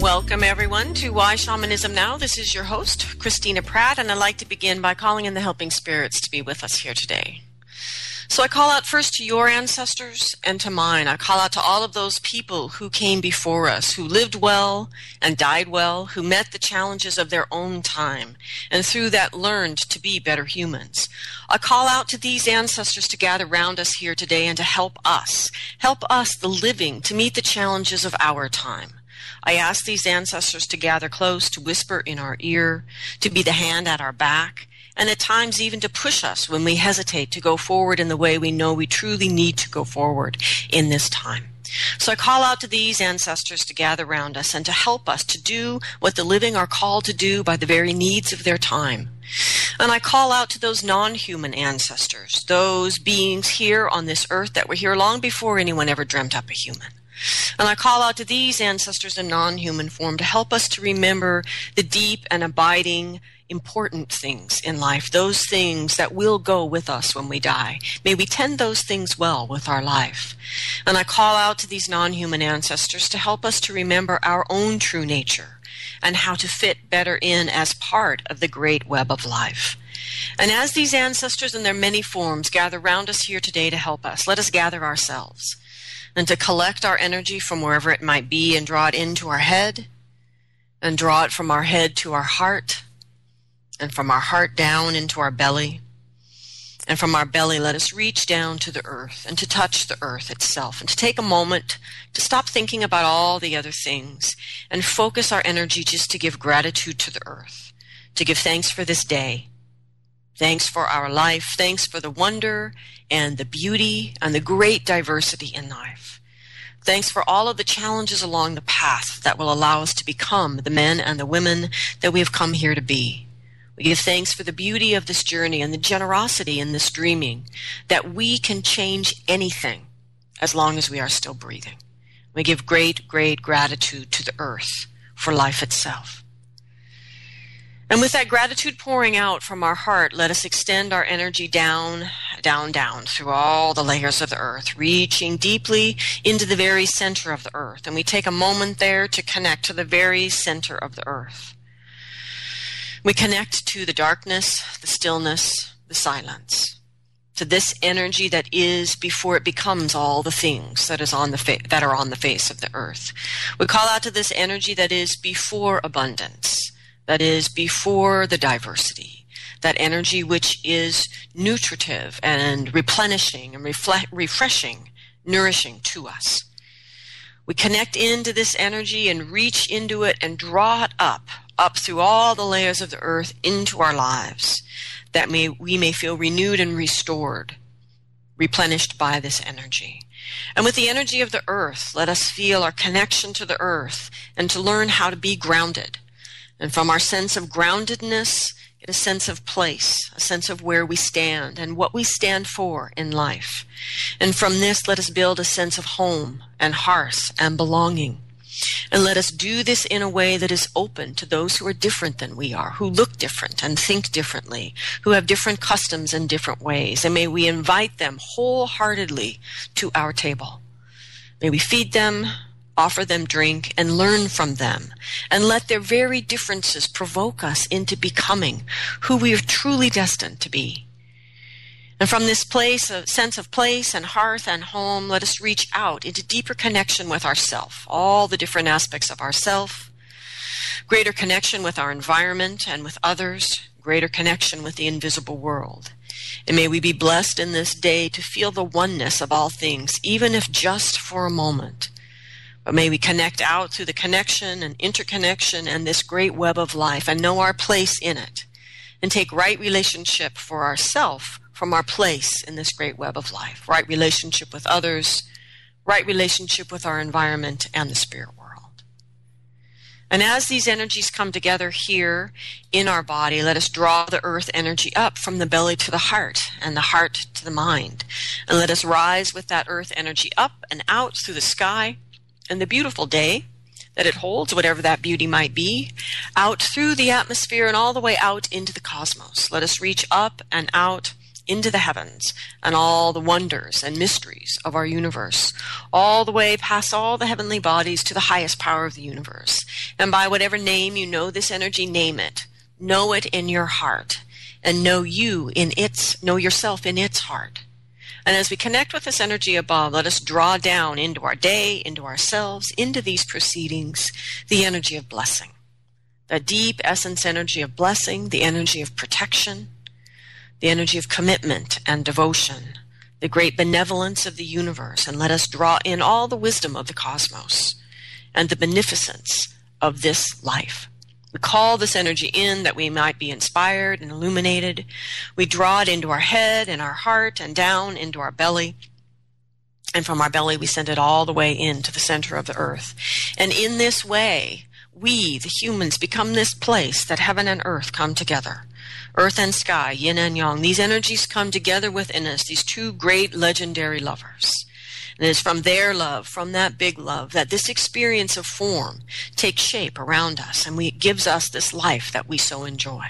Welcome, everyone, to Why Shamanism Now. This is your host, Christina Pratt, and I'd like to begin by calling in the helping spirits to be with us here today. So I call out first to your ancestors and to mine. I call out to all of those people who came before us, who lived well and died well, who met the challenges of their own time, and through that learned to be better humans. I call out to these ancestors to gather round us here today and to help us, the living, to meet the challenges of our time. I ask these ancestors to gather close, to whisper in our ear, to be the hand at our back, and at times even to push us when we hesitate to go forward in the way we know we truly need to go forward in this time. So I call out to these ancestors to gather around us and to help us to do what the living are called to do by the very needs of their time. And I call out to those non-human ancestors, those beings here on this earth that were here long before anyone ever dreamt up a human. And I call out to these ancestors in non-human form to help us to remember the deep and abiding important things in life, those things that will go with us when we die. May we tend those things well with our life. And I call out to these non-human ancestors to help us to remember our own true nature and how to fit better in as part of the great web of life. And as these ancestors in their many forms gather round us here today to help us, let us gather ourselves and to collect our energy from wherever it might be and draw it into our head, and draw it from our head to our heart, and from our heart down into our belly, and from our belly let us reach down to the earth and to touch the earth itself, and to take a moment to stop thinking about all the other things and focus our energy just to give gratitude to the earth, to give thanks for this day. Thanks for our life. Thanks for the wonder and the beauty and the great diversity in life. Thanks for all of the challenges along the path that will allow us to become the men and the women that we have come here to be. We give thanks for the beauty of this journey and the generosity in this dreaming that we can change anything as long as we are still breathing. We give great, great gratitude to the earth for life itself. And with that gratitude pouring out from our heart, let us extend our energy down, down, down through all the layers of the earth, reaching deeply into the very center of the earth. And we take a moment there to connect to the very center of the earth. We connect to the darkness, the stillness, the silence, to this energy that is before it becomes all the things that is on the that are on the face of the earth. We call out to this energy that is before abundance. That is before the diversity, that energy which is nutritive and replenishing and refreshing, nourishing to us. We connect into this energy and reach into it and draw it up, up through all the layers of the earth into our lives, that we may feel renewed and restored, replenished by this energy. And with the energy of the earth, let us feel our connection to the earth and to learn how to be grounded. And from our sense of groundedness, get a sense of place, a sense of where we stand and what we stand for in life. And from this, let us build a sense of home and hearth and belonging. And let us do this in a way that is open to those who are different than we are, who look different and think differently, who have different customs and different ways. And may we invite them wholeheartedly to our table. May we feed them, offer them drink, and learn from them, and let their very differences provoke us into becoming who we are truly destined to be. And from this place, a sense of place and hearth and home, let us reach out into deeper connection with ourself, all the different aspects of ourself, greater connection with our environment and with others, greater connection with the invisible world. And may we be blessed in this day to feel the oneness of all things, even if just for a moment. May we connect out through the connection and interconnection and this great web of life, and know our place in it, and take right relationship for ourselves from our place in this great web of life, right relationship with others, right relationship with our environment and the spirit world. And as these energies come together here in our body, let us draw the earth energy up from the belly to the heart and the heart to the mind. And let us rise with that earth energy up and out through the sky and the beautiful day that it holds, whatever that beauty might be, out through the atmosphere and all the way out into the cosmos. Let us reach up and out into the heavens and all the wonders and mysteries of our universe, all the way past all the heavenly bodies to the highest power of the universe. And by whatever name you know this energy, name it. Know it in your heart, and know yourself in its heart. And as we connect with this energy above, let us draw down into our day, into ourselves, into these proceedings, the energy of blessing, the deep essence energy of blessing, the energy of protection, the energy of commitment and devotion, the great benevolence of the universe, and let us draw in all the wisdom of the cosmos and the beneficence of this life. We call this energy in that we might be inspired and illuminated. We draw it into our head and our heart and down into our belly. And from our belly, we send it all the way into the center of the earth. And in this way, we, the humans, become this place that heaven and earth come together. Earth and sky, yin and yang, these energies come together within us, these two great legendary lovers. And it is from their love, from that big love, that this experience of form takes shape around us, and it gives us this life that we so enjoy.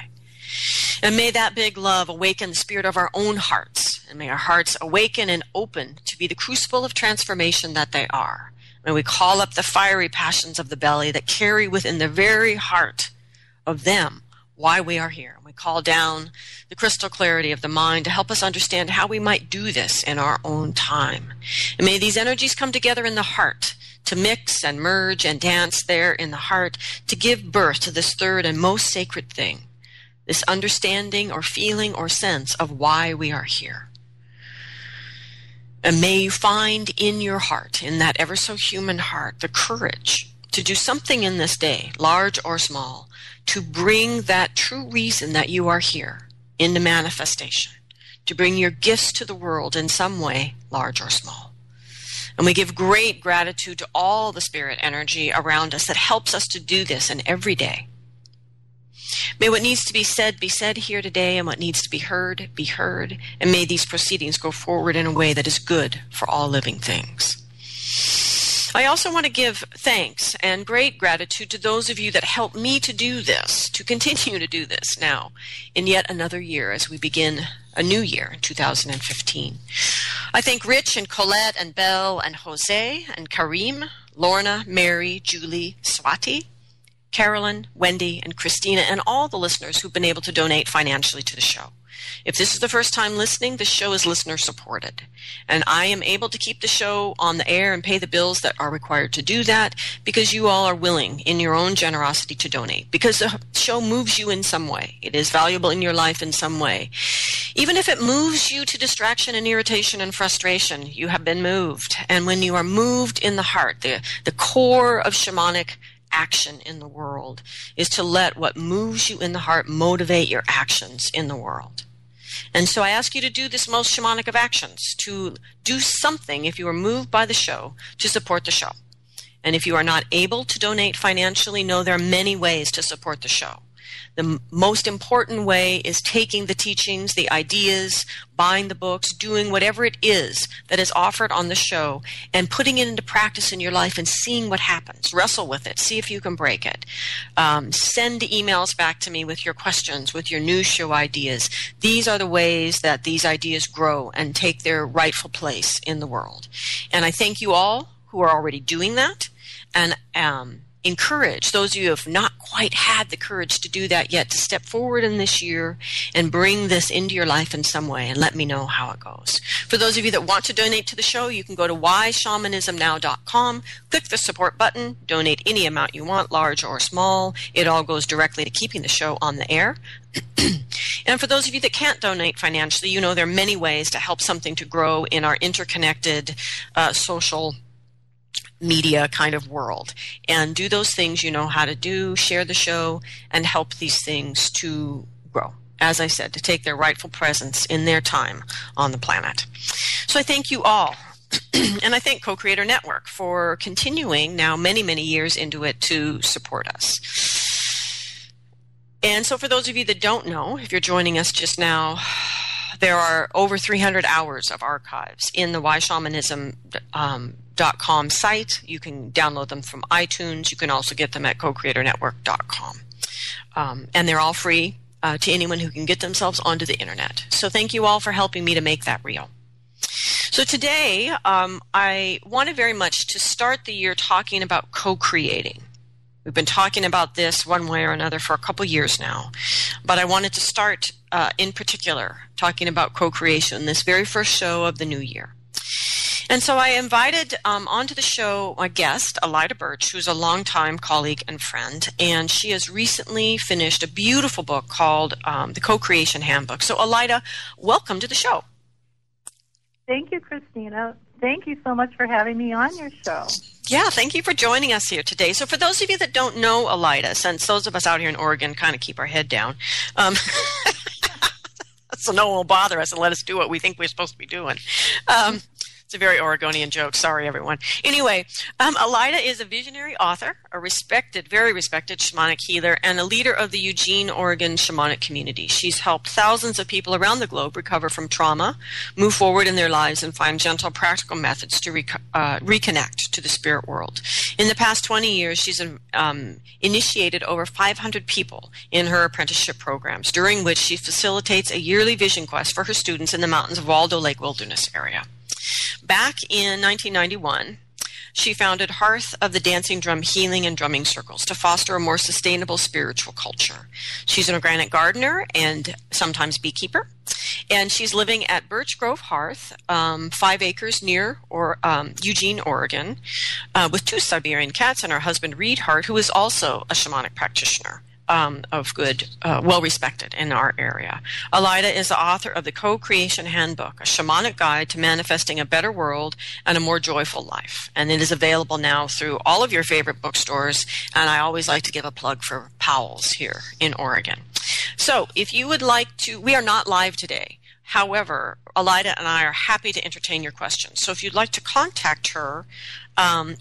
And may that big love awaken the spirit of our own hearts, and may our hearts awaken and open to be the crucible of transformation that they are. May we call up the fiery passions of the belly that carry within the very heart of them why we are here. We call down the crystal clarity of the mind to help us understand how we might do this in our own time. And may these energies come together in the heart to mix and merge and dance there in the heart to give birth to this third and most sacred thing, this understanding or feeling or sense of why we are here. And may you find in your heart, in that ever so human heart, the courage to do something in this day, large or small, to bring that true reason that you are here into manifestation, to bring your gifts to the world in some way, large or small. And we give great gratitude to all the spirit energy around us that helps us to do this in every day. May what needs to be said here today, and what needs to be heard, and may these proceedings go forward in a way that is good for all living things. I also want to give thanks and great gratitude to those of you that helped me to do this, to continue to do this now in yet another year as we begin a new year, 2015. I thank Rich and Colette and Belle and Jose and Karim, Lorna, Mary, Julie, Swati, Carolyn, Wendy, and Christina, and all the listeners who've been able to donate financially to the show. If this is the first time listening, the show is listener supported, and I am able to keep the show on the air and pay the bills that are required to do that because you all are willing in your own generosity to donate, because the show moves you in some way. It is valuable in your life in some way. Even if it moves you to distraction and irritation and frustration, you have been moved. And when you are moved in the heart, the core of shamanic action in the world is to let what moves you in the heart motivate your actions in the world. And so I ask you to do this most shamanic of actions, to do something if you are moved by the show to support the show. And if you are not able to donate financially, know there are many ways to support the show. The most important way is taking the teachings, the ideas, buying the books, doing whatever it is that is offered on the show and putting it into practice in your life and seeing what happens. Wrestle with it. See if you can break it. Send emails back to me with your questions, with your new show ideas. These are the ways that these ideas grow and take their rightful place in the world. And I thank you all who are already doing that. And encourage those of you who have not quite had the courage to do that yet to step forward in this year and bring this into your life in some way, and let me know how it goes. For those of you that want to donate to the show, you can go to whyshamanismnow.com, click the support button, donate any amount you want, large or small. It all goes directly to keeping the show on the air. And for those of you that can't donate financially, you know there are many ways to help something to grow in our interconnected social media kind of world, and do those things you know how to do, share the show, and help these things to grow. As I said, to take their rightful presence in their time on the planet. So I thank you all. And I thank Co-Creator Network for continuing now many, many years into it to support us. And so for those of you that don't know, if you're joining us just now, there are over 300 hours of archives in the whyshamanism.com site. You can download them from iTunes. You can also get them at co-creatornetwork.com. And they're all free to anyone who can get themselves onto the internet. So thank you all for helping me to make that real. So today, I wanted very much to start the year talking about co-creating. We've been talking about this one way or another for a couple years now, but I wanted to start in particular talking about co-creation, this very first show of the new year. And so I invited onto the show my guest, Alida Birch, who's a longtime colleague and friend, and she has recently finished a beautiful book called The Co-Creation Handbook. So Alida, welcome to the show. Thank you, Christina. Thank you so much for having me on your show. Yeah, thank you for joining us here today. So for those of you that don't know Alida, since those of us out here in Oregon kind of keep our head down, so no one will bother us and let us do what we think we're supposed to be doing. It's a very Oregonian joke. Sorry, everyone. Anyway, Alida is a visionary author, a respected, very respected shamanic healer, and a leader of the Eugene, Oregon shamanic community. She's helped thousands of people around the globe recover from trauma, move forward in their lives, and find gentle, practical methods to reconnect to the spirit world. In the past 20 years, she's initiated over 500 people in her apprenticeship programs, during which she facilitates a yearly vision quest for her students in the mountains of Waldo Lake Wilderness area. Back in 1991, she founded Hearth of the Dancing Drum Healing and Drumming Circles to foster a more sustainable spiritual culture. She's an organic gardener and sometimes beekeeper, and she's living at Birch Grove Hearth, 5 acres near Eugene, Oregon, with 2 Siberian cats and her husband, Reed Hart, who is also a shamanic practitioner. Of good, well-respected in our area. Alida is the author of the Co-Creation Handbook, a shamanic guide to manifesting a better world and a more joyful life. And it is available now through all of your favorite bookstores. And I always like to give a plug for Powell's here in Oregon. So if you would like to, we are not live today. However, Alida and I are happy to entertain your questions. So if you'd like to contact her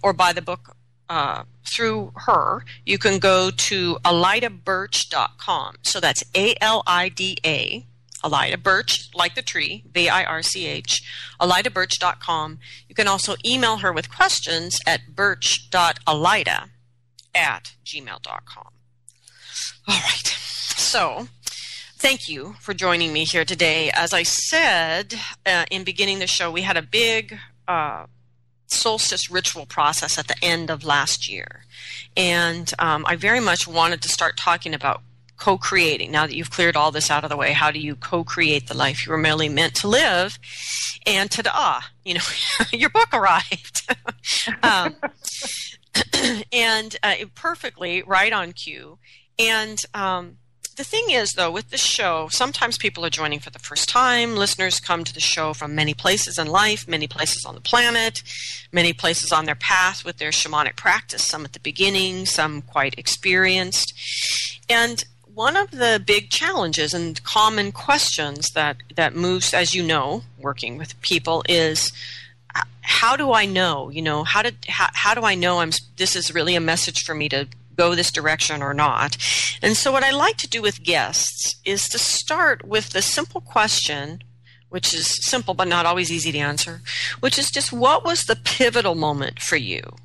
or buy the book through her, you can go to alidabirch.com. So that's A-L-I-D-A, Alida Birch, like the tree, B-I-R-C-H, alidabirch.com. You can also email her with questions at birch.alida@gmail.com. All right. So thank you for joining me here today. As I said in beginning the show, we had a big solstice ritual process at the end of last year, and I very much wanted to start talking about co-creating. Now that you've cleared all this out of the way, how do you co-create the life you were merely meant to live? And ta-da, you know, your book arrived. And perfectly right on cue. And the thing is, though, with this show, sometimes people are joining for the first time. Listeners come to the show from many places in life, many places on the planet, many places on their path with their shamanic practice, some at the beginning, some quite experienced. And one of the big challenges and common questions that moves, as you know, working with people is, how do I know? You know, how do I know this is really a message for me to go this direction or not? And so what I like to do with guests is to start with the simple question, which is simple but not always easy to answer, which is just, what was the pivotal moment for you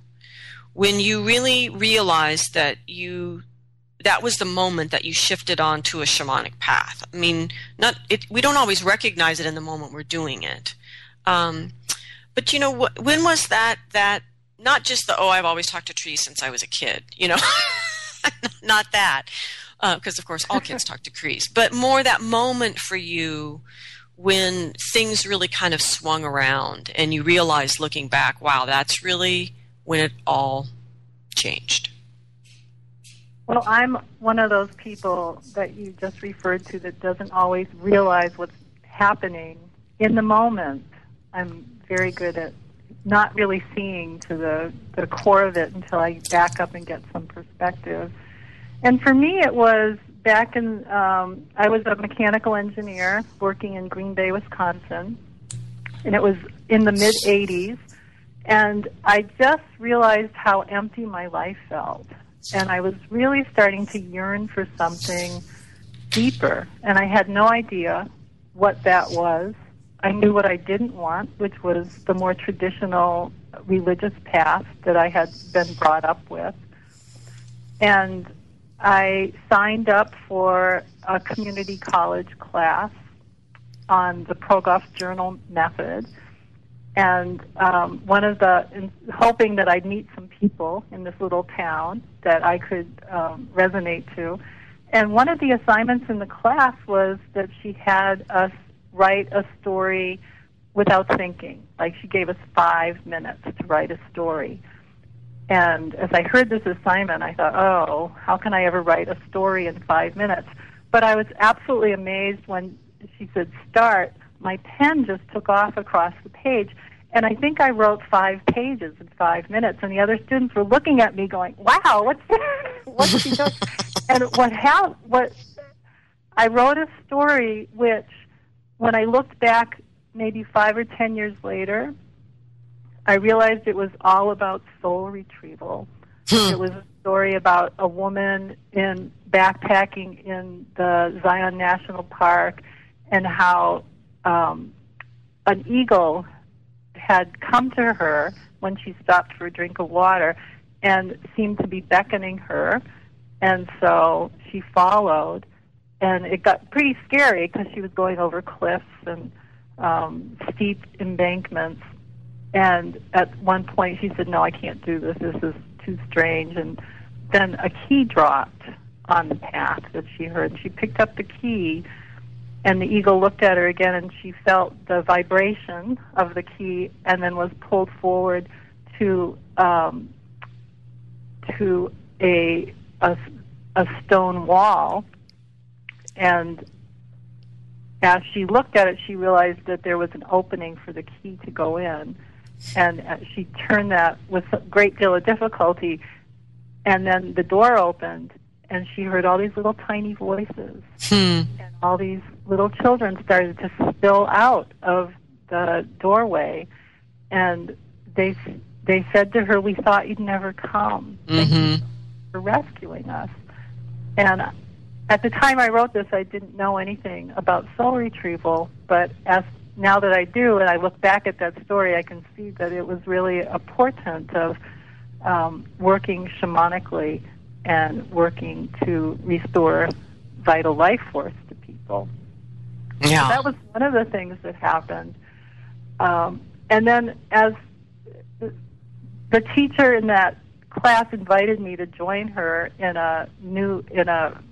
when you really realized that that was the moment that you shifted onto a shamanic path? I mean, we don't always recognize it in the moment we're doing it. But, you know, when was that not just the, I've always talked to trees since I was a kid, you know, not that, because, of course, all kids talk to trees, but more that moment for you when things really kind of swung around and you realized, looking back, wow, that's really when it all changed. Well, I'm one of those people that you just referred to that doesn't always realize what's happening in the moment. I'm very good at not really seeing to the core of it until I back up and get some perspective. And for me, it was back in, I was a mechanical engineer working in Green Bay, Wisconsin, and it was in the mid-'80s, and I just realized how empty my life felt. And I was really starting to yearn for something deeper, and I had no idea what that was. I knew what I didn't want, which was the more traditional religious path that I had been brought up with. And I signed up for a community college class on the Progoff Journal method, and hoping that I'd meet some people in this little town that I could resonate to. And one of the assignments in the class was that she had us write a story without thinking. Like, she gave us 5 minutes to write a story. And as I heard this assignment, I thought, oh, how can I ever write a story in 5 minutes? But I was absolutely amazed when she said, start. My pen just took off across the page, and I think I wrote 5 pages in 5 minutes, and the other students were looking at me going, wow, what's she doing? And what I wrote a story which, when I looked back maybe 5 or 10 years later, I realized it was all about soul retrieval. It was a story about a woman in backpacking in the Zion National Park, and how an eagle had come to her when she stopped for a drink of water and seemed to be beckoning her, and so she followed. And it got pretty scary because she was going over cliffs and steep embankments. And at one point she said, no, I can't do this. This is too strange. And then a key dropped on the path that she heard. She picked up the key, and the eagle looked at her again, and she felt the vibration of the key and then was pulled forward to a stone wall. And as she looked at it, she realized that there was an opening for the key to go in. And she turned that with a great deal of difficulty. And then the door opened, and she heard all these little tiny voices. And all these little children started to spill out of the doorway. And they said to her, we thought you'd never come. Thank you for rescuing us. And at the time I wrote this, I didn't know anything about soul retrieval, but now that I do and I look back at that story, I can see that it was really a portent of working shamanically and working to restore vital life force to people. Yeah. So that was one of the things that happened. And then as the teacher in that class invited me to join her in a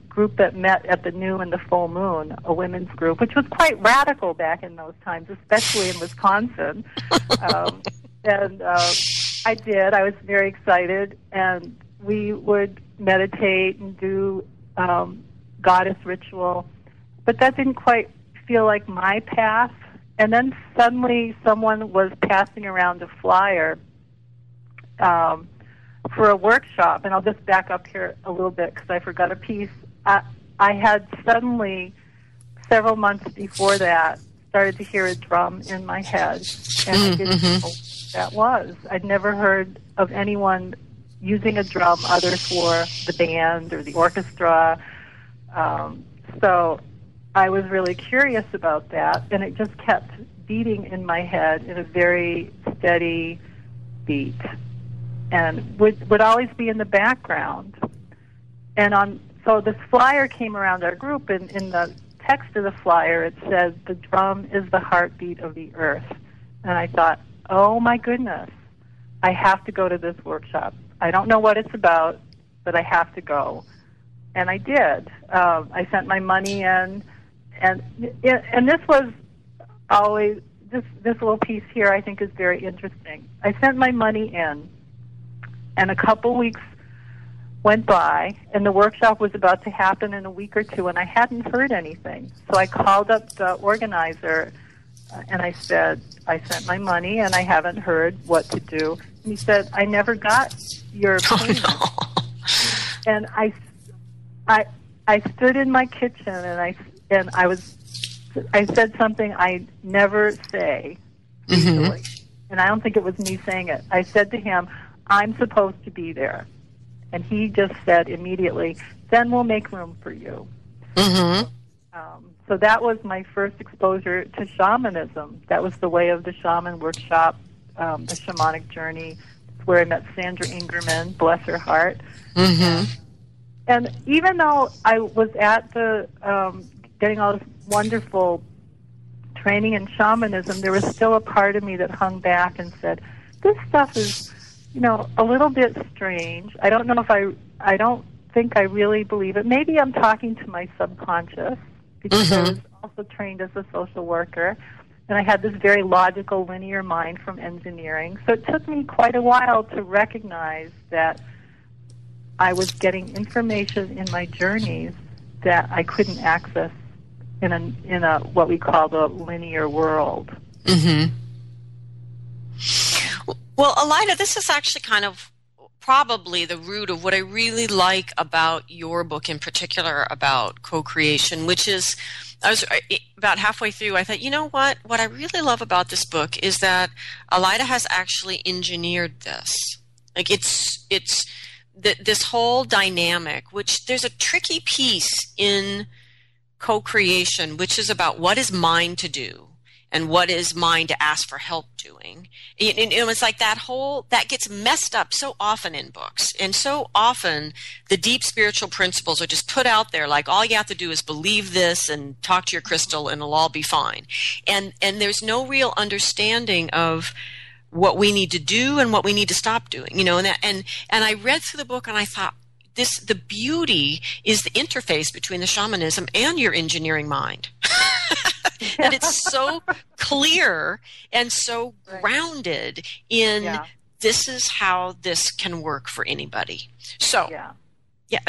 group that met at the new and the full moon, a women's group, which was quite radical back in those times, especially in Wisconsin. I did. I was very excited, and we would meditate and do goddess ritual, but that didn't quite feel like my path. And then suddenly someone was passing around a flyer for a workshop, and I'll just back up here a little bit because I forgot a piece. I had suddenly, several months before that, started to hear a drum in my head, and I didn't know what that was. I'd never heard of anyone using a drum other for the band or the orchestra, so I was really curious about that, and it just kept beating in my head in a very steady beat, and would always be in the background. So this flyer came around our group, and in the text of the flyer it says, the drum is the heartbeat of the earth. And I thought, oh my goodness, I have to go to this workshop. I don't know what it's about, but I have to go. And I did. I sent my money in, and this was always, this little piece here I think is very interesting. I sent my money in, and a couple weeks went by, and the workshop was about to happen in a week or two, and I hadn't heard anything. So I called up the organizer And I said, I sent my money and I haven't heard what to do. And he said, I never got your payment. Oh, no. And I stood in my kitchen and I said something I never say. Usually. And I don't think it was me saying it. I said to him, I'm supposed to be there. And he just said immediately, then we'll make room for you. Mm-hmm. So that was my first exposure to shamanism. That was the Way of the Shaman workshop, the shamanic journey, where I met Sandra Ingerman, bless her heart. Mm-hmm. And even though I was at the getting all this wonderful training in shamanism, there was still a part of me that hung back and said, this stuff is, you know, a little bit strange. I don't know if I don't think I really believe it. Maybe I'm talking to my subconscious, because I was also trained as a social worker, and I had this very logical, linear mind from engineering. So it took me quite a while to recognize that I was getting information in my journeys that I couldn't access in a what we call the linear world. Mm-hmm. Well, Alida, this is actually kind of probably the root of what I really like about your book in particular about co-creation, which is, I was about halfway through, I thought, you know what I really love about this book is that Alida has actually engineered this. Like it's this whole dynamic, which there's a tricky piece in co-creation, which is about what is mine to do and what is mine to ask for help doing. It was like that gets messed up so often in books. And so often the deep spiritual principles are just put out there, like all you have to do is believe this and talk to your crystal and it'll all be fine. And there's no real understanding of what we need to do and what we need to stop doing, you know, and I read through the book and I thought, the beauty is the interface between the shamanism and your engineering mind. And it's so clear and so grounded in this is how this can work for anybody. So,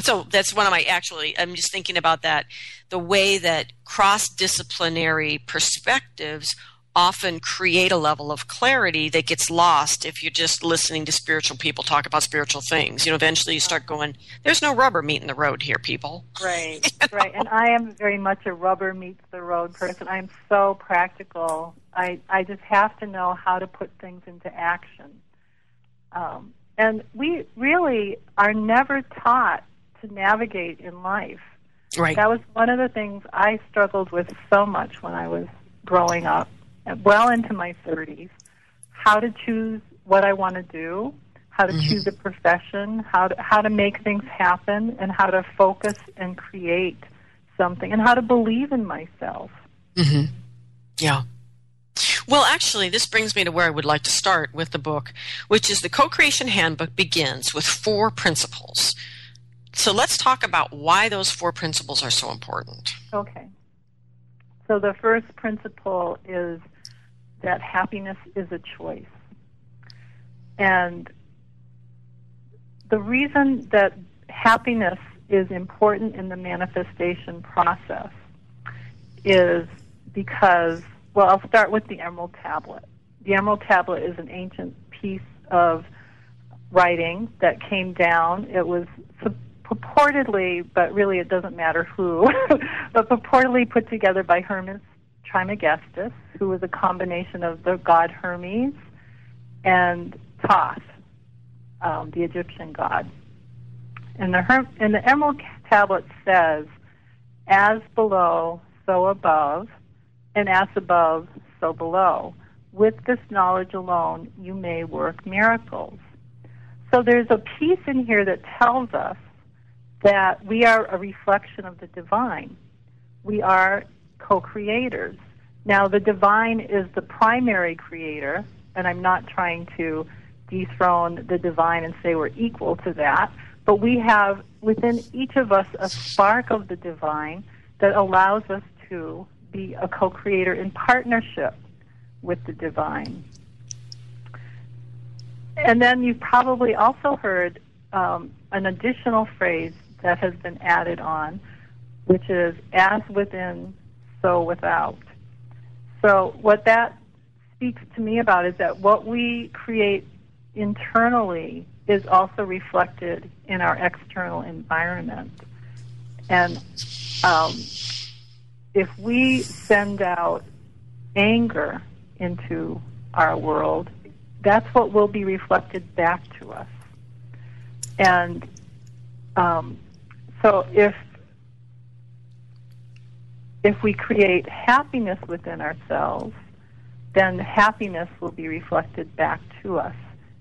so that's one of my, actually, I'm just thinking about that, the way that cross-disciplinary perspectives often create a level of clarity that gets lost if you're just listening to spiritual people talk about spiritual things. You know, eventually you start going, there's no rubber meeting the road here, people. Right, you know? Right. And I am very much a rubber meets the road person. I'm so practical. I just have to know how to put things into action. And we really are never taught to navigate in life. Right. That was one of the things I struggled with so much when I was growing up, well into my 30s, how to choose what I want to do, how to choose a profession, how to make things happen, and how to focus and create something, and how to believe in myself. Mm-hmm. Yeah. Well, actually, this brings me to where I would like to start with the book, which is the Co-Creation Handbook begins with 4 principles. So let's talk about why those 4 principles are so important. Okay. So the first principle is that happiness is a choice. And the reason that happiness is important in the manifestation process is because, well, I'll start with the Emerald Tablet. The Emerald Tablet is an ancient piece of writing that came down. It was purportedly, but really it doesn't matter who, but purportedly put together by Hermes Trimagestus, who was a combination of the god Hermes and Thoth, the Egyptian god. And the Emerald Tablet says, as below, so above, and as above, so below. With this knowledge alone, you may work miracles. So there's a piece in here that tells us that we are a reflection of the divine. We are co-creators. Now, the divine is the primary creator, and I'm not trying to dethrone the divine and say we're equal to that, but we have within each of us a spark of the divine that allows us to be a co-creator in partnership with the divine. And then you've probably also heard an additional phrase that has been added on, which is as within, so without. So what that speaks to me about is that what we create internally is also reflected in our external environment. And if we send out anger into our world, that's what will be reflected back to us. And so if we create happiness within ourselves, then happiness will be reflected back to us.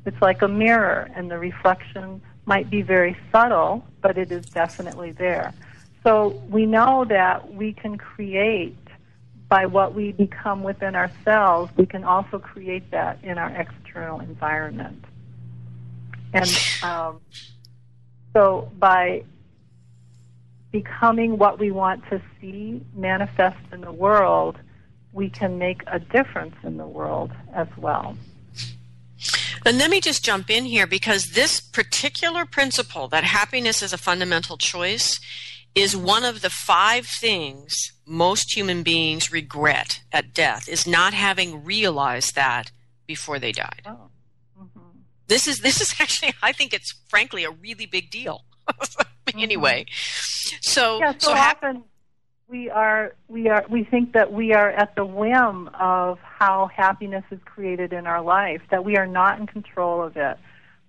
It's like a mirror, and the reflection might be very subtle, but it is definitely there. So we know that we can create by what we become within ourselves. We can also create that in our external environment. And so by becoming what we want to see manifest in the world, we can make a difference in the world as well. And let me just jump in here, because this particular principle, that happiness is a fundamental choice, is one of the 5 things most human beings regret at death, is not having realized that before they died. Oh. Mm-hmm. This is actually, I think it's frankly a really big deal. Anyway, so yeah, so often we think that we are at the whim of how happiness is created in our life, that we are not in control of it.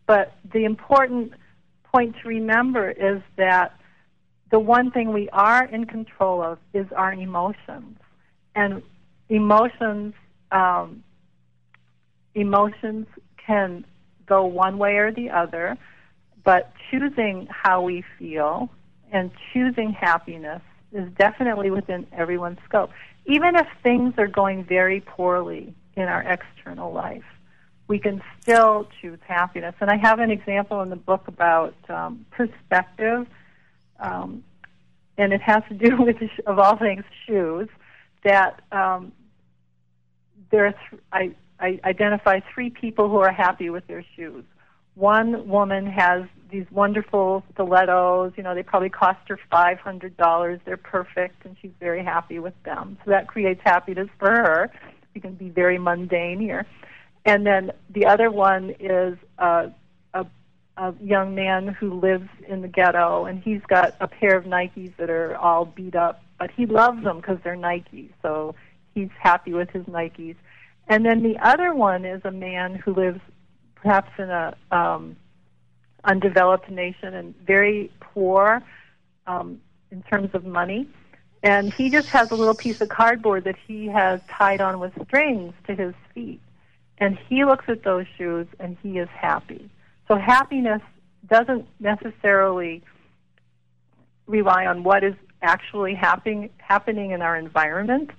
But the important point to remember is that the one thing we are in control of is our emotions. And emotions can go one way or the other, but choosing how we feel and choosing happiness is definitely within everyone's scope. Even if things are going very poorly in our external life, we can still choose happiness. And I have an example in the book about perspective, and it has to do with, of all things, shoes, that I identify 3 people who are happy with their shoes. One woman has these wonderful stilettos. You know, they probably cost her $500. They're perfect, and she's very happy with them. So that creates happiness for her. We can be very mundane here. And then the other one is a young man who lives in the ghetto, and he's got a pair of Nikes that are all beat up, but he loves them because they're Nikes, so he's happy with his Nikes. And then the other one is a man who lives perhaps in a undeveloped nation and very poor in terms of money. And he just has a little piece of cardboard that he has tied on with strings to his feet. And he looks at those shoes and he is happy. So happiness doesn't necessarily rely on what is actually happening in our environment.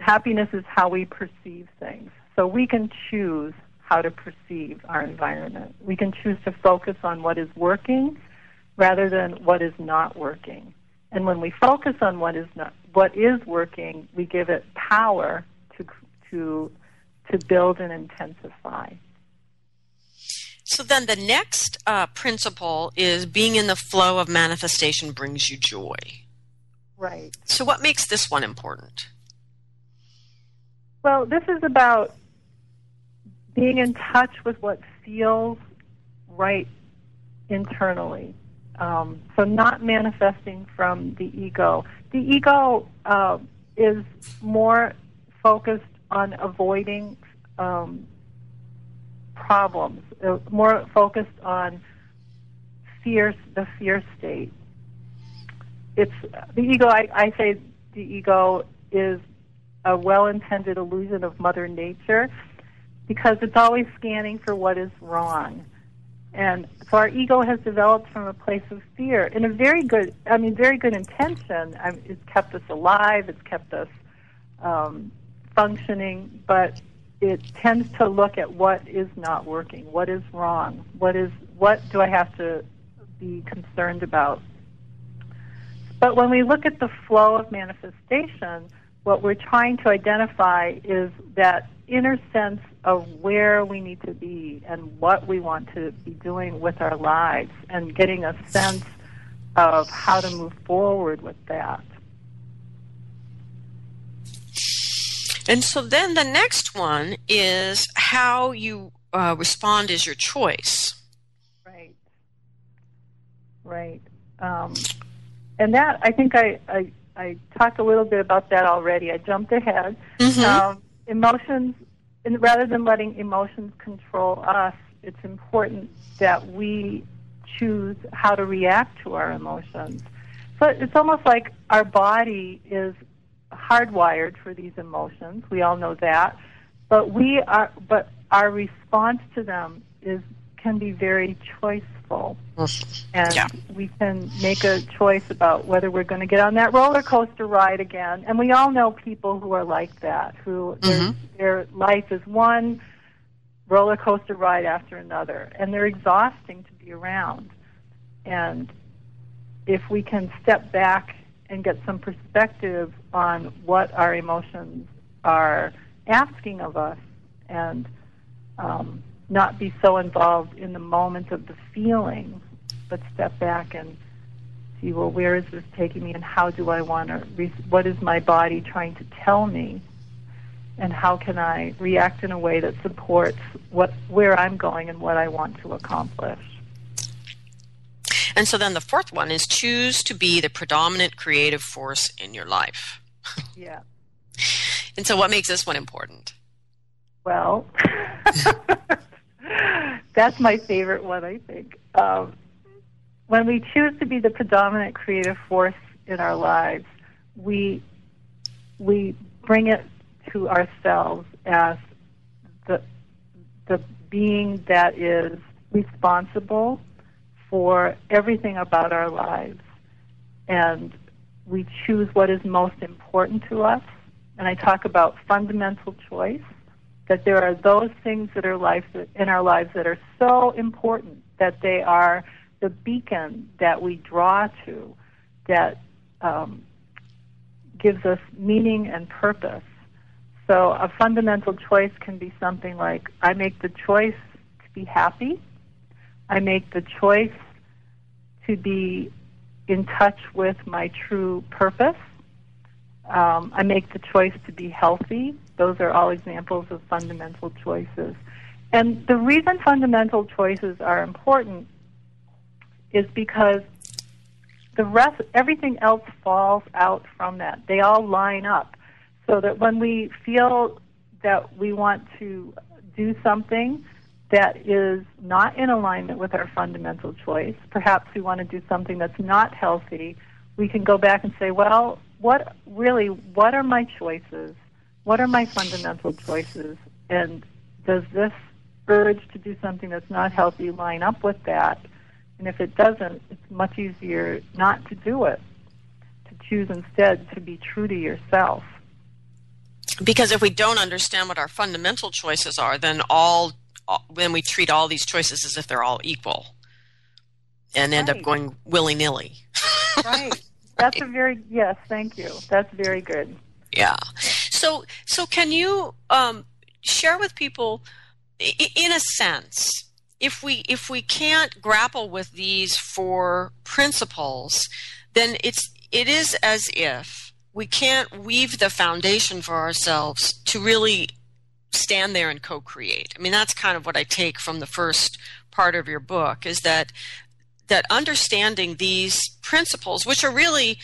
Happiness is how we perceive things. So we can choose how to perceive our environment. We can choose to focus on what is working rather than what is not working. And when we focus on what is working, we give it power to build and intensify. So then the next principle is being in the flow of manifestation brings you joy. Right. So what makes this one important? Well, this is about being in touch with what feels right internally. So not manifesting from the ego. The ego is more focused on avoiding problems, more focused on the fear state. It's the ego. I say the ego is a well-intended illusion of Mother Nature, because it's always scanning for what is wrong. And so our ego has developed from a place of fear, in a very good intention. It's kept us alive, it's kept us functioning, but it tends to look at what is not working, what is wrong, what do I have to be concerned about. But when we look at the flow of manifestation, what we're trying to identify is that inner sense of where we need to be and what we want to be doing with our lives, and getting a sense of how to move forward with that. And so then the next one is how you respond is your choice. Right. Right. And that, I think I talked a little bit about that already. I jumped ahead. Mm-hmm. Emotions, and rather than letting emotions control us, it's important that we choose how to react to our emotions. So it's almost like our body is hardwired for these emotions. We all know that, but our response to them can be very choiceful, and we can make a choice about whether we're going to get on that roller coaster ride again. And we all know people who are like that, who their life is one roller coaster ride after another, and they're exhausting to be around. And if we can step back and get some perspective on what our emotions are asking of us, and not be so involved in the moment of the feeling, but step back and see, well, where is this taking me, and how do I want to, what is my body trying to tell me, and how can I react in a way that supports where I'm going and what I want to accomplish. And so then the fourth one is choose to be the predominant creative force in your life. Yeah. And so what makes this one important? Well, that's my favorite one, I think. When we choose to be the predominant creative force in our lives, we bring it to ourselves as the being that is responsible for everything about our lives, and we choose what is most important to us. And I talk about fundamental choice, that there are those things that are in our lives that are so important that they are the beacon that we draw to, that gives us meaning and purpose. So a fundamental choice can be something like, I make the choice to be happy. I make the choice to be in touch with my true purpose. I make the choice to be healthy. Those are all examples of fundamental choices. And the reason fundamental choices are important is because everything else falls out from that. They all line up, so that when we feel that we want to do something that is not in alignment with our fundamental choice, perhaps we want to do something that's not healthy, we can go back and say, well, what are my choices? What are my fundamental choices? And does this urge to do something that's not healthy line up with that? And if it doesn't, it's much easier not to do it, to choose instead to be true to yourself. Because if we don't understand what our fundamental choices are, then we treat all these choices as if they're all equal and end up going willy-nilly. Right. That's yes, thank you. That's very good. Yeah. So can you share with people, in a sense, if we can't grapple with these four principles, then it is as if we can't weave the foundation for ourselves to really stand there and co-create. I mean, that's kind of what I take from the first part of your book, is that understanding these principles, which are really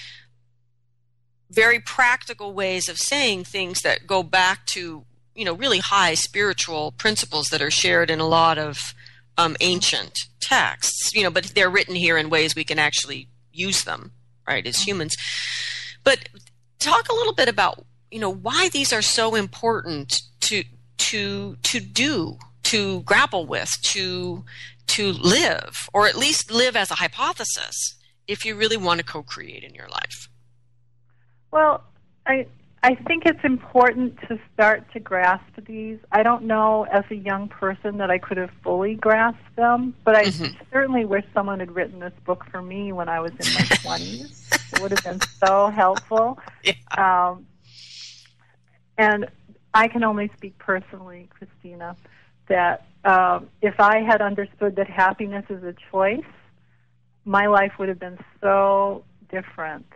very practical ways of saying things that go back to, really high spiritual principles that are shared in a lot of ancient texts, but they're written here in ways we can actually use them, right, as humans. But talk a little bit about, why these are so important to do, to grapple with, to live, or at least live as a hypothesis, if you really want to co-create in your life? Well, I think it's important to start to grasp these. I don't know as a young person that I could have fully grasped them, but I certainly wish someone had written this book for me when I was in my 20s. It would have been so helpful. Yeah. And I can only speak personally, Christina, that if I had understood that happiness is a choice, my life would have been so different.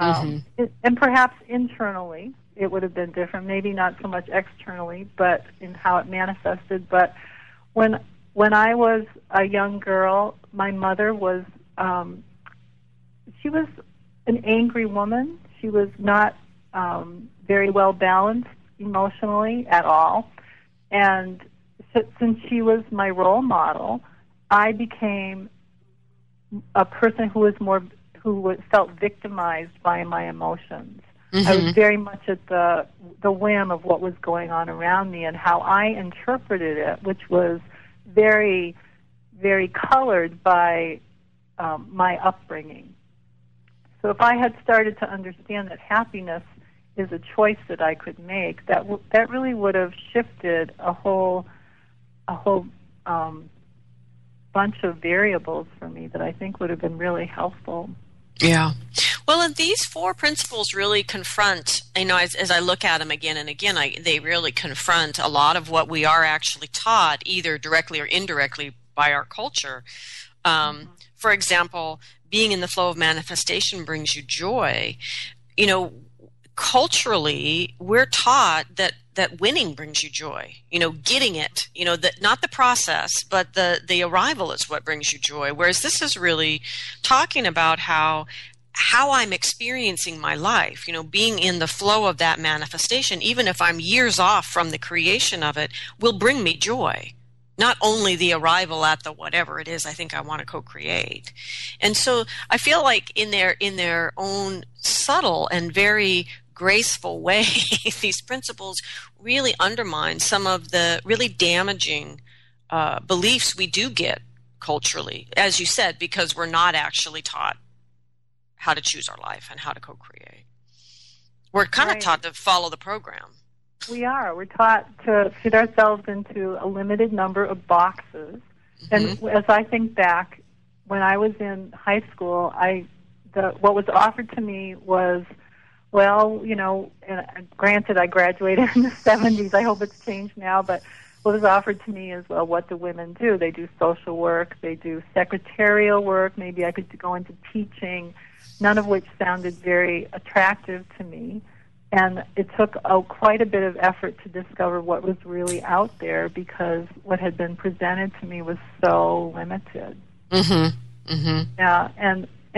And perhaps internally, it would have been different, maybe not so much externally, but in how it manifested. But when I was a young girl, my mother was, she was an angry woman. She was not very well balanced emotionally at all. And since she was my role model, I became a person who was more, who felt victimized by my emotions. Mm-hmm. I was very much at the whim of what was going on around me and how I interpreted it, which was very, very colored by my upbringing. So if I had started to understand that happiness is a choice that I could make, that really would have shifted a whole bunch of variables for me that I think would have been really helpful. Yeah. Well, and these four principles really confront, you know, as I look at them again and again, they really confront a lot of what we are actually taught, either directly or indirectly by our culture. Mm-hmm. For example, being in the flow of manifestation brings you joy. You know, culturally, we're taught that winning brings you joy, you know, getting it, you know, that not the process, but the arrival is what brings you joy. Whereas this is really talking about how I'm experiencing my life, you know, being in the flow of that manifestation, even if I'm years off from the creation of it, will bring me joy. Not only the arrival at the whatever it is I think I want to co-create. And so I feel like in their own subtle and very graceful way, these principles really undermine some of the really damaging beliefs we do get culturally, as you said, because we're not actually taught how to choose our life and how to co-create. We're kind of taught to follow the program. We are. We're taught to fit ourselves into a limited number of boxes. Mm-hmm. And as I think back, when I was in high school, what was offered to me was, well, you know, and granted I graduated in the 70s. I hope it's changed now. But what was offered to me is, well, what do women do? They do social work. They do secretarial work. Maybe I could go into teaching, none of which sounded very attractive to me. And it took quite a bit of effort to discover what was really out there, because what had been presented to me was so limited. Mm-hmm. Mm-hmm. Yeah.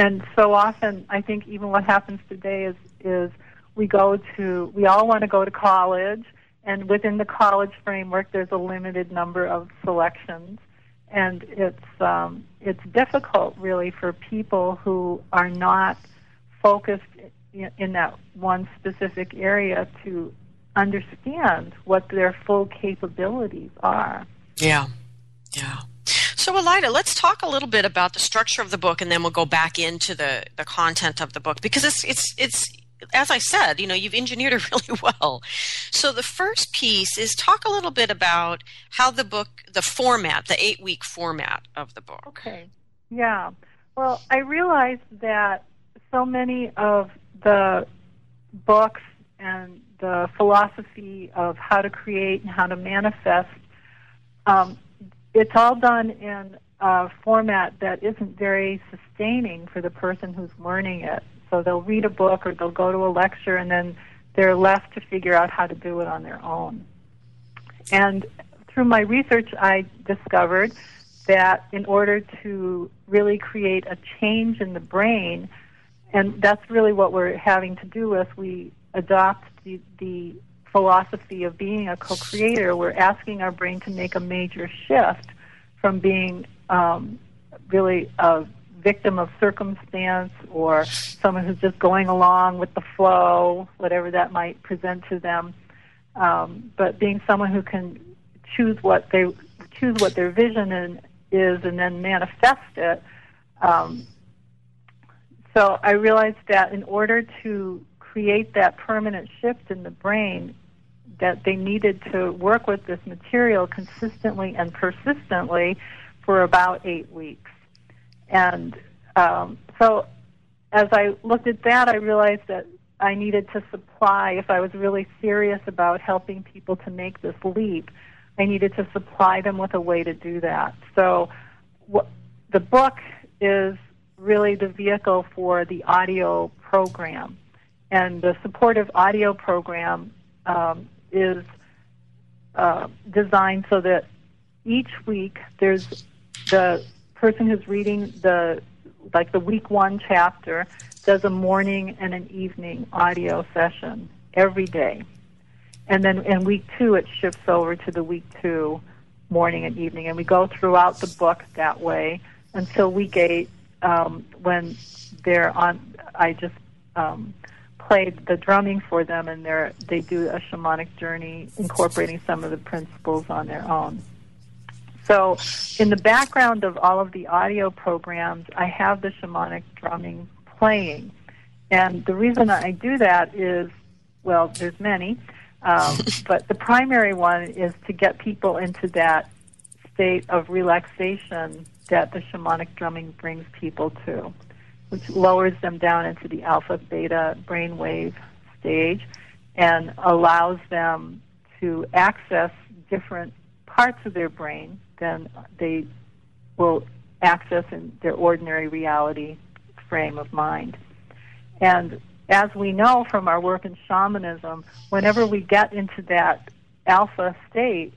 And so often, I think even what happens today is we all want to go to college, and within the college framework, there's a limited number of selections, and it's difficult really for people who are not focused in that one specific area to understand what their full capabilities are. Yeah, yeah. So, Alida, let's talk a little bit about the structure of the book, and then we'll go back into the content of the book, because it's as I said, you know, you've engineered it really well. So the first piece is talk a little bit about how the 8-week format of the book. Okay. Yeah. Well, I realized that so many of the books and the philosophy of how to create and how to manifest, it's all done in a format that isn't very sustaining for the person who's learning it. So they'll read a book or they'll go to a lecture, and then they're left to figure out how to do it on their own. And through my research, I discovered that in order to really create a change in the brain, and that's really what we're having to do with, we adopt the philosophy of being a co-creator. We're asking our brain to make a major shift from being really a victim of circumstance, or someone who's just going along with the flow, whatever that might present to them, but being someone who can choose what their vision is and then manifest it. So I realized that in order to create that permanent shift in the brain, that they needed to work with this material consistently and persistently for about 8 weeks. And so as I looked at that, I realized that I needed to supply, if I was really serious about helping people to make this leap, I needed to supply them with a way to do that. So the book is really the vehicle for the audio program. And the supportive audio program is designed so that each week there's the person who's reading the week one chapter does a morning and an evening audio session every day. And then in week two, it shifts over to the week two morning and evening. And we go throughout the book that way until week eight when they're on. I just played the drumming for them, and they do a shamanic journey incorporating some of the principles on their own. So in the background of all of the audio programs, I have the shamanic drumming playing. And the reason I do that is, well, there's many, but the primary one is to get people into that state of relaxation that the shamanic drumming brings people to, which lowers them down into the alpha beta brainwave stage and allows them to access different parts of their brain than they will access in their ordinary reality frame of mind. And as we know from our work in shamanism, whenever we get into that alpha state,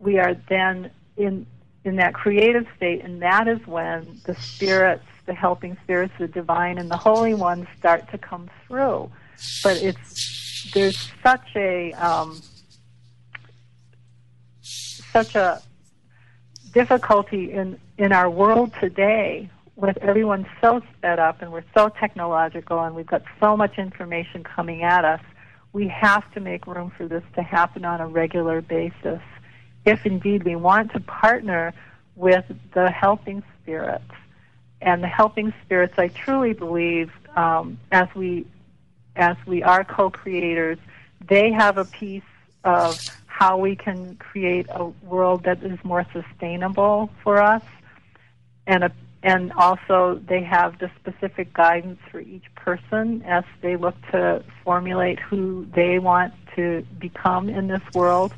we are then in that creative state, and that is when the spirits, the helping spirits, the divine, and the holy ones start to come through. But there's such a difficulty in our world today, with everyone so sped up and we're so technological and we've got so much information coming at us. We have to make room for this to happen on a regular basis, if indeed we want to partner with the helping spirits. And the helping spirits, I truly believe, as we are co-creators, they have a piece of how we can create a world that is more sustainable for us, and also they have the specific guidance for each person as they look to formulate who they want to become in this world.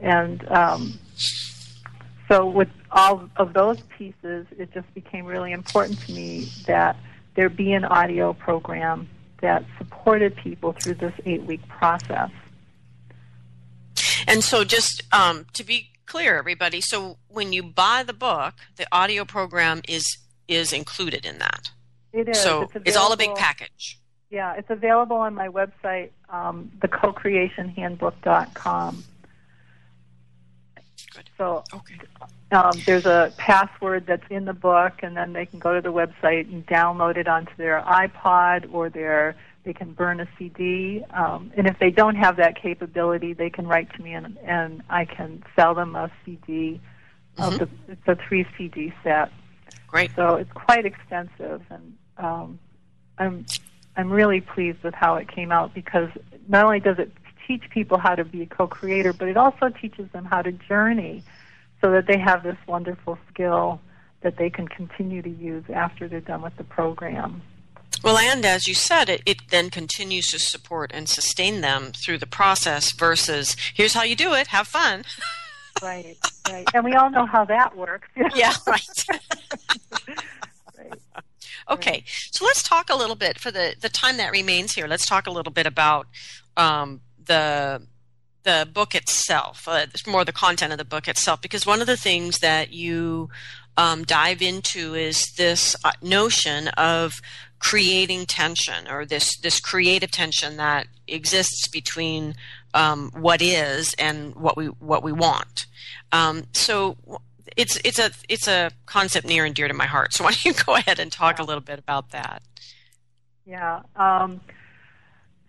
And so with all of those pieces, it just became really important to me that there be an audio program that supported people through this 8-week process. And so just to be clear, everybody, so when you buy the book, the audio program is included in that. It is. So it's all a big package. Yeah, it's available on my website, thecocreationhandbook.com. Good. So okay. There's a password that's in the book, and then they can go to the website and download it onto their iPod, or they can burn a CD. And if they don't have that capability, they can write to me, and I can sell them a CD. Mm-hmm. It's a 3-CD set. Great. So it's quite extensive, and I'm really pleased with how it came out, because not only does it teach people how to be a co-creator, but it also teaches them how to journey so that they have this wonderful skill that they can continue to use after they're done with the program. Well, and as you said, it then continues to support and sustain them through the process versus, here's how you do it, have fun. Right, right. And we all know how that works. Yeah, right. Right. Okay, right. So let's talk a little bit, for the time that remains here, let's talk a little bit about the book itself, more the content of the book itself, because one of the things that you dive into is this notion of creating tension, or this creative tension that exists between what is and what we want. So it's a concept near and dear to my heart. So why don't you go ahead and talk a little bit about that? Yeah.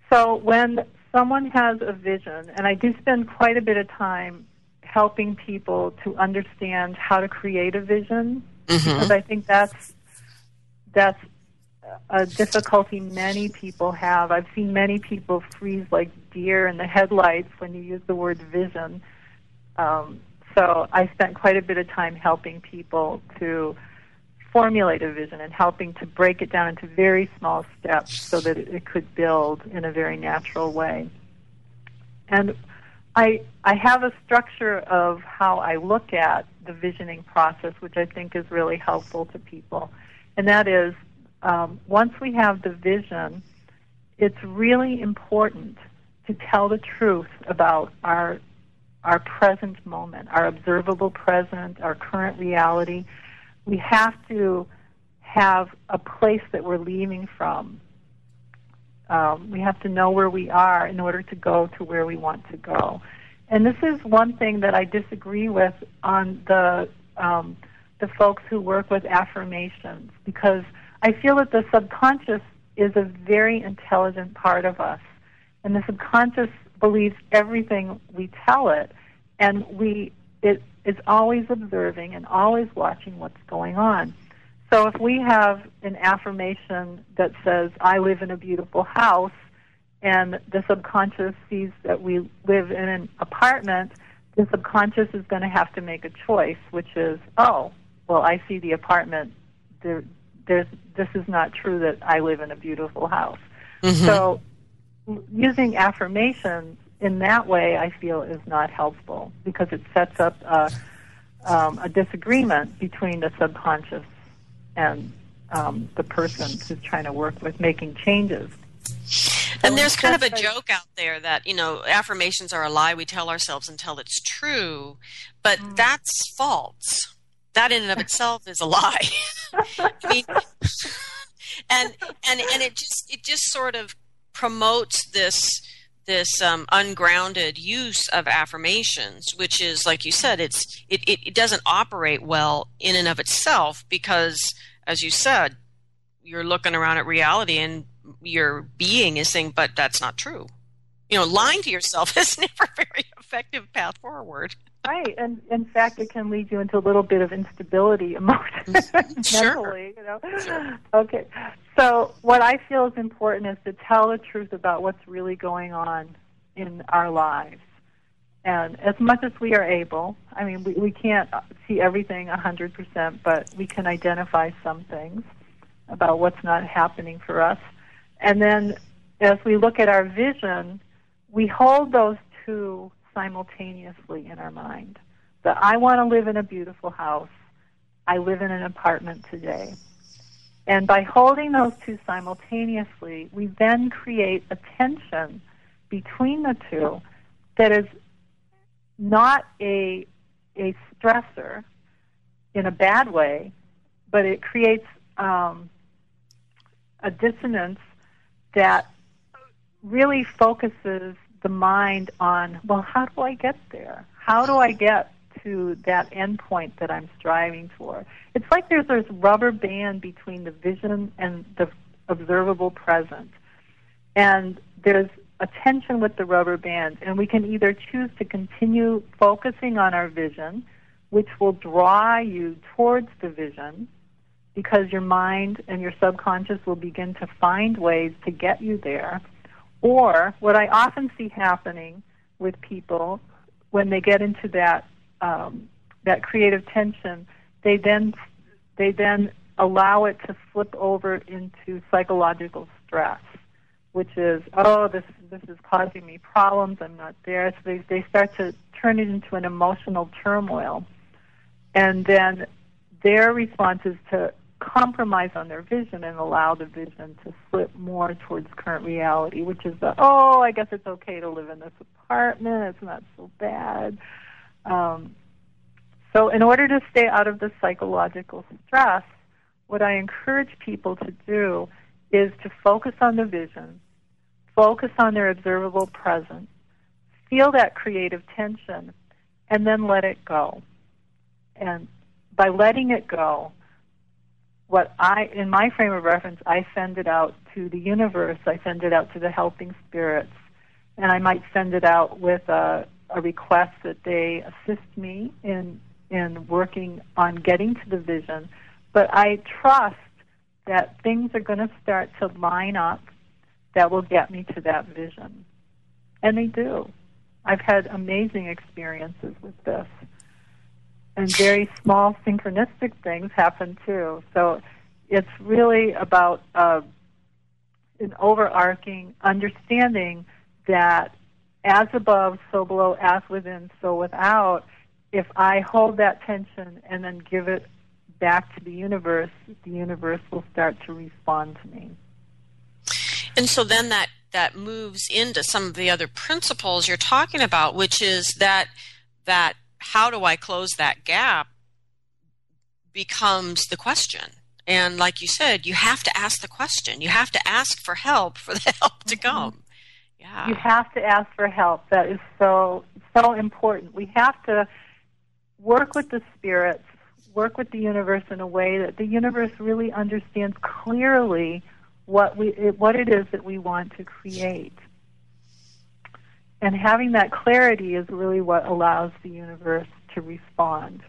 So when someone has a vision, and I do spend quite a bit of time helping people to understand how to create a vision, mm-hmm. because I think that's a difficulty many people have. I've seen many people freeze like deer in the headlights when you use the word vision. So I spent quite a bit of time helping people to formulate a vision and helping to break it down into very small steps so that it could build in a very natural way. And I have a structure of how I look at the visioning process, which I think is really helpful to people. And that is, once we have the vision, it's really important to tell the truth about our present moment, our observable present, our current reality. We have to have a place that we're leaving from. We have to know where we are in order to go to where we want to go. And this is one thing that I disagree with on the folks who work with affirmations, because I feel that the subconscious is a very intelligent part of us, and the subconscious believes everything we tell it, and it is always observing and always watching what's going on. So if we have an affirmation that says, I live in a beautiful house, and the subconscious sees that we live in an apartment, the subconscious is going to have to make a choice, which is, oh, well, I see the apartment. This is not true that I live in a beautiful house. Mm-hmm. So using affirmations in that way, I feel, is not helpful, because it sets up a disagreement between the subconscious and the person who's trying to work with making changes. And there's kind of a joke out there that, affirmations are a lie we tell ourselves until it's true, but that's false. That in and of itself is a lie. I mean, and it just sort of promotes this ungrounded use of affirmations, which is, like you said, it doesn't operate well in and of itself, because, as you said, you're looking around at reality and your being is saying, but that's not true. Lying to yourself is never a very effective path forward. Right, and in fact, it can lead you into a little bit of instability emotionally. Sure. Sure. Okay, so what I feel is important is to tell the truth about what's really going on in our lives, and as much as we are able. I mean, we can't see everything 100%, but we can identify some things about what's not happening for us, and then as we look at our vision, we hold those two simultaneously in our mind. That I want to live in a beautiful house. I live in an apartment today. And by holding those two simultaneously, we then create a tension between the two that is not a stressor in a bad way, but it creates a dissonance that really focuses the mind on, well, how do I get there? How do I get to that end point that I'm striving for? It's like there's this rubber band between the vision and the observable present. And there's a tension with the rubber band, and we can either choose to continue focusing on our vision, which will draw you towards the vision, because your mind and your subconscious will begin to find ways to get you there. Or what I often see happening with people when they get into that creative tension, they then allow it to flip over into psychological stress, which is, oh, this is causing me problems. I'm not there. So they start to turn it into an emotional turmoil, and then their response is to compromise on their vision and allow the vision to slip more towards current reality, which is I guess it's okay to live in this apartment, it's not so bad. So in order to stay out of the psychological stress, what I encourage people to do is to focus on the vision, focus on their observable present, feel that creative tension, and then let it go. And by letting it go, in my frame of reference, I send it out to the universe. I send it out to the helping spirits, and I might send it out with a request that they assist me in working on getting to the vision. But I trust that things are going to start to line up that will get me to that vision, and they do. I've had amazing experiences with this. And very small synchronistic things happen too. So it's really about an overarching understanding that as above, so below, as within, so without, if I hold that tension and then give it back to the universe will start to respond to me. And so then that moves into some of the other principles you're talking about, which is that how do I close that gap becomes the question. And like you said, you have to ask the question. You have to ask for help for the help to come. Yeah. You have to ask for help. That is so important. We have to work with the spirits, work with the universe in a way that the universe really understands clearly what it is that we want to create. And having that clarity is really what allows the universe to respond.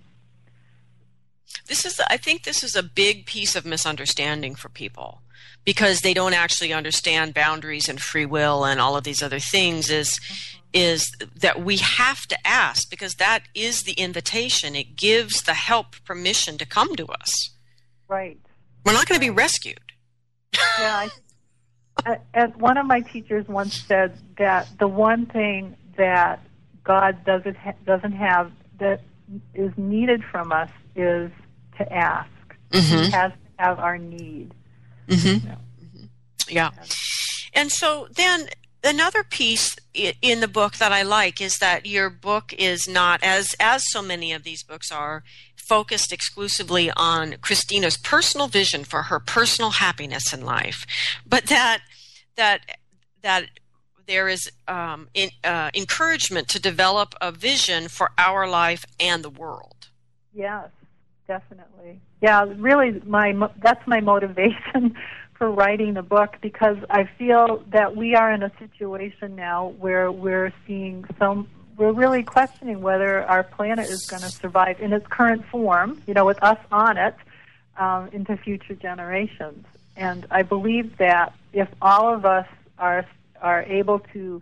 I think this is a big piece of misunderstanding for people, because they don't actually understand boundaries and free will and all of these other things is that we have to ask, because that is the invitation. It gives the help permission to come to us. Right. We're not going to be rescued. Yeah. And one of my teachers once said that the one thing that God doesn't have that is needed from us is to ask. Mm-hmm. He has to have our need. Mm-hmm. Yeah. And so then another piece in the book that I like is that your book is not, as so many of these books are, focused exclusively on Christina's personal vision for her personal happiness in life, but that there is encouragement to develop a vision for our life and the world. Yes, definitely. Yeah, really, that's my motivation for writing the book, because I feel that we are in a situation now where we're really questioning whether our planet is going to survive in its current form, with us on it, into future generations. And I believe that if all of us are able to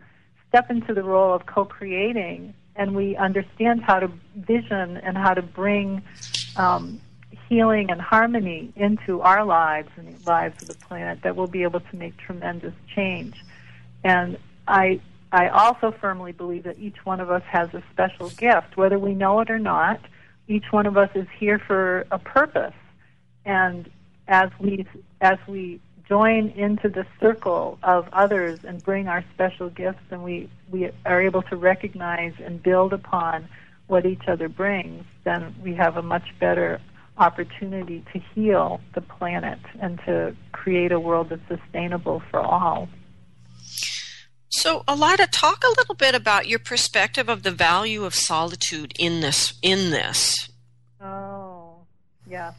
step into the role of co-creating, and we understand how to vision and how to bring healing and harmony into our lives and the lives of the planet, that we'll be able to make tremendous change. And I also firmly believe that each one of us has a special gift, whether we know it or not. Each one of us is here for a purpose, and as we join into the circle of others and bring our special gifts, and we are able to recognize and build upon what each other brings, then we have a much better opportunity to heal the planet and to create a world that's sustainable for all. So, Alida, talk a little bit about your perspective of the value of solitude in this. Oh, yeah.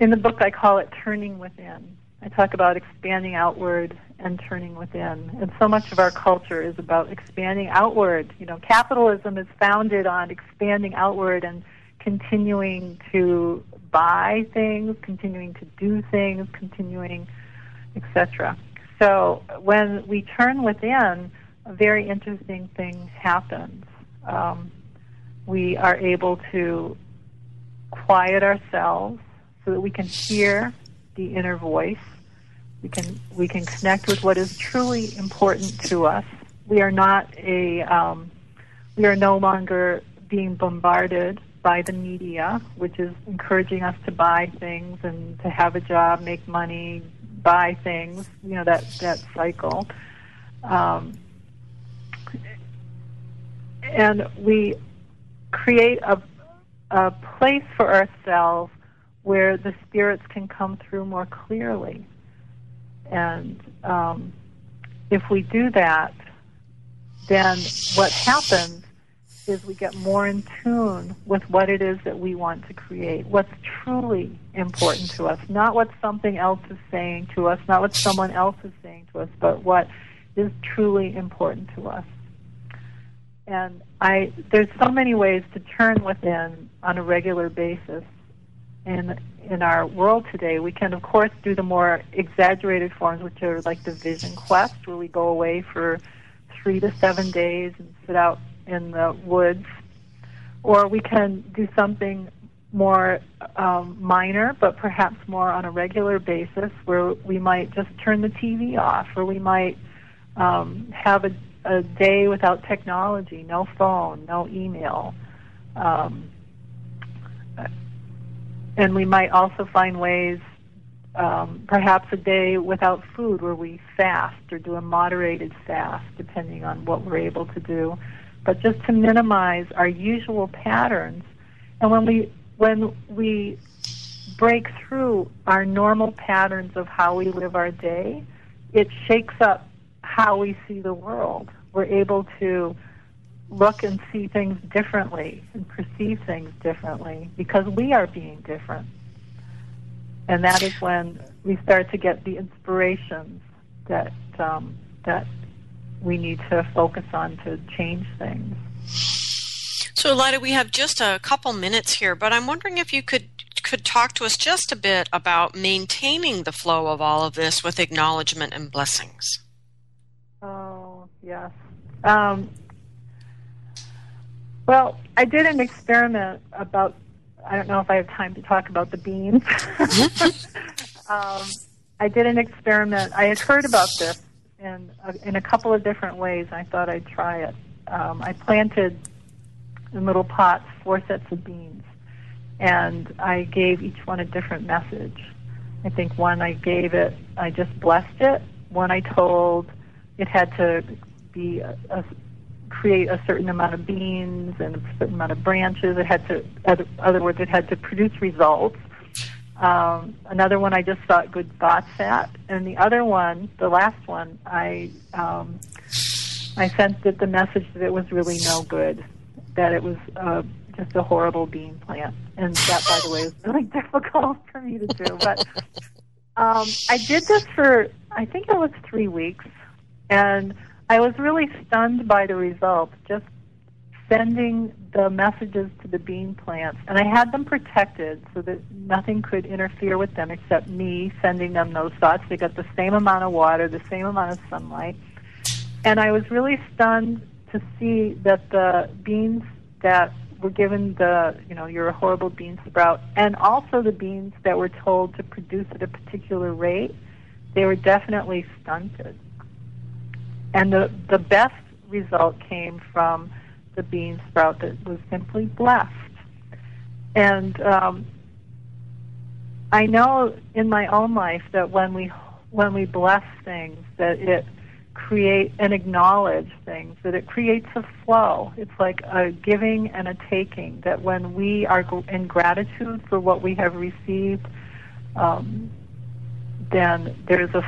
In the book, I call it turning within. I talk about expanding outward and turning within. And so much of our culture is about expanding outward. Capitalism is founded on expanding outward and continuing to buy things, continuing to do things, continuing, etc. So when we turn within, a very interesting thing happens. We are able to quiet ourselves so that we can hear the inner voice. We can connect with what is truly important to us. We are no longer being bombarded by the media, which is encouraging us to buy things and to have a job, make money, buy things, that cycle. And we create a place for ourselves where the spirits can come through more clearly. And if we do that, then what happens is we get more in tune with what it is that we want to create, what's truly important to us, not what something else is saying to us, not what someone else is saying to us, but what is truly important to us. And there's so many ways to turn within on a regular basis. In our world today, we can, of course, do the more exaggerated forms, which are like the vision quest, where we go away for 3 to 7 days and sit out in the woods, or we can do something more minor, but perhaps more on a regular basis, where we might just turn the TV off, or we might have a day without technology, no phone, no email. And we might also find ways perhaps a day without food where we fast or do a moderated fast, depending on what we're able to do, but just to minimize our usual patterns. And when we break through our normal patterns of how we live our day, it shakes up how we see the world. We're able to look and see things differently and perceive things differently because we are being different. And that is when we start to get the inspirations that that we need to focus on to change things. So, Alida, we have just a couple minutes here, but I'm wondering if you could talk to us just a bit about maintaining the flow of all of this with acknowledgement and blessings. Oh, yes. Well, I did an experiment about, I don't know if I have time to talk about the beans. I did an experiment. I had heard about this in a couple of different ways. I thought I'd try it. I planted in little pots 4 sets of beans, and I gave each one a different message. I think one I gave it, I just blessed it. One I told it had to be create a certain amount of beans and a certain amount of branches. It had to, in other words, it had to produce results. Another one I just thought good thoughts at, and the other one, the last one, I sensed that the message that it was really no good, that it was just a horrible bean plant, and that, by the way, is really difficult for me to do. But I did this for, I think it was 3 weeks, and I was really stunned by the results, just sending the messages to the bean plants. And I had them protected so that nothing could interfere with them except me sending them those thoughts. They got the same amount of water, the same amount of sunlight. And I was really stunned to see that the beans that were given the, you know, you're a horrible bean sprout, and also the beans that were told to produce at a particular rate, they were definitely stunted. And the best result came from the bean sprout that was simply blessed. And I know in my own life that when we bless things, that it create and acknowledge things, that it creates a flow. It's like a giving and a taking, that when we are in gratitude for what we have received, then there's a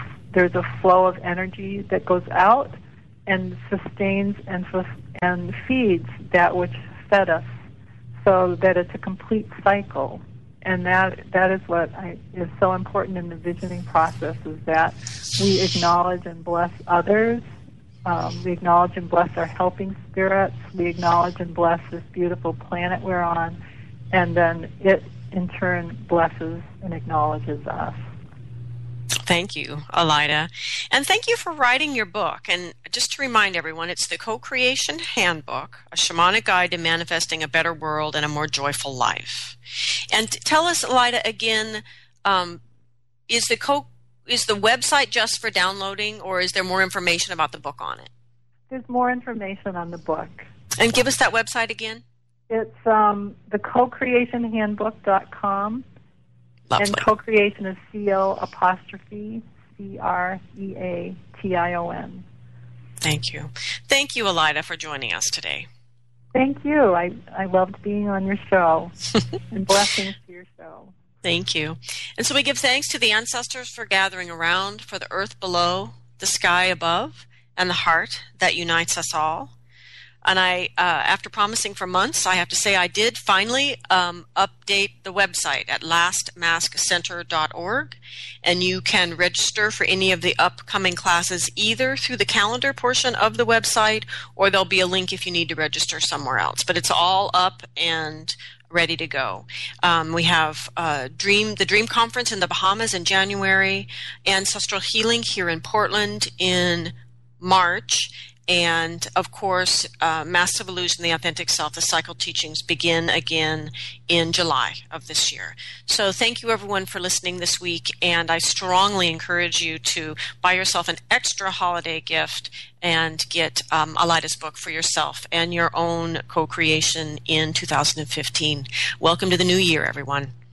flow of energy that goes out and sustains and feeds that which fed us, so that it's a complete cycle. And that is what is so important in the visioning process, is that we acknowledge and bless others, we acknowledge and bless our helping spirits, we acknowledge and bless this beautiful planet we're on, and then it in turn blesses and acknowledges us. Thank you, Alida. And thank you for writing your book. And just to remind everyone, it's the Co-Creation Handbook, a Shamanic Guide to Manifesting a Better World and a More Joyful Life. And tell us, Alida, again, is the website just for downloading, or is there more information about the book on it? There's more information on the book. And give us that website again. It's the CoCreationHandbook.com. Lovely. And co-creation is COCreation. Thank you. Thank you, Alida, for joining us today. Thank you. I loved being on your show. And blessings to your show. Thank you. And so we give thanks to the ancestors for gathering around, for the earth below, the sky above, and the heart that unites us all. And I, after promising for months, I have to say I did finally update the website at lastmaskcenter.org. And you can register for any of the upcoming classes either through the calendar portion of the website, or there'll be a link if you need to register somewhere else. But it's all up and ready to go. We have the Dream Conference in the Bahamas in January, Ancestral Healing here in Portland in March, and, of course, Massive Illusion, The Authentic Self, the cycle teachings begin again in July of this year. So thank you, everyone, for listening this week, and I strongly encourage you to buy yourself an extra holiday gift and get Alida's book for yourself and your own co-creation in 2015. Welcome to the new year, everyone.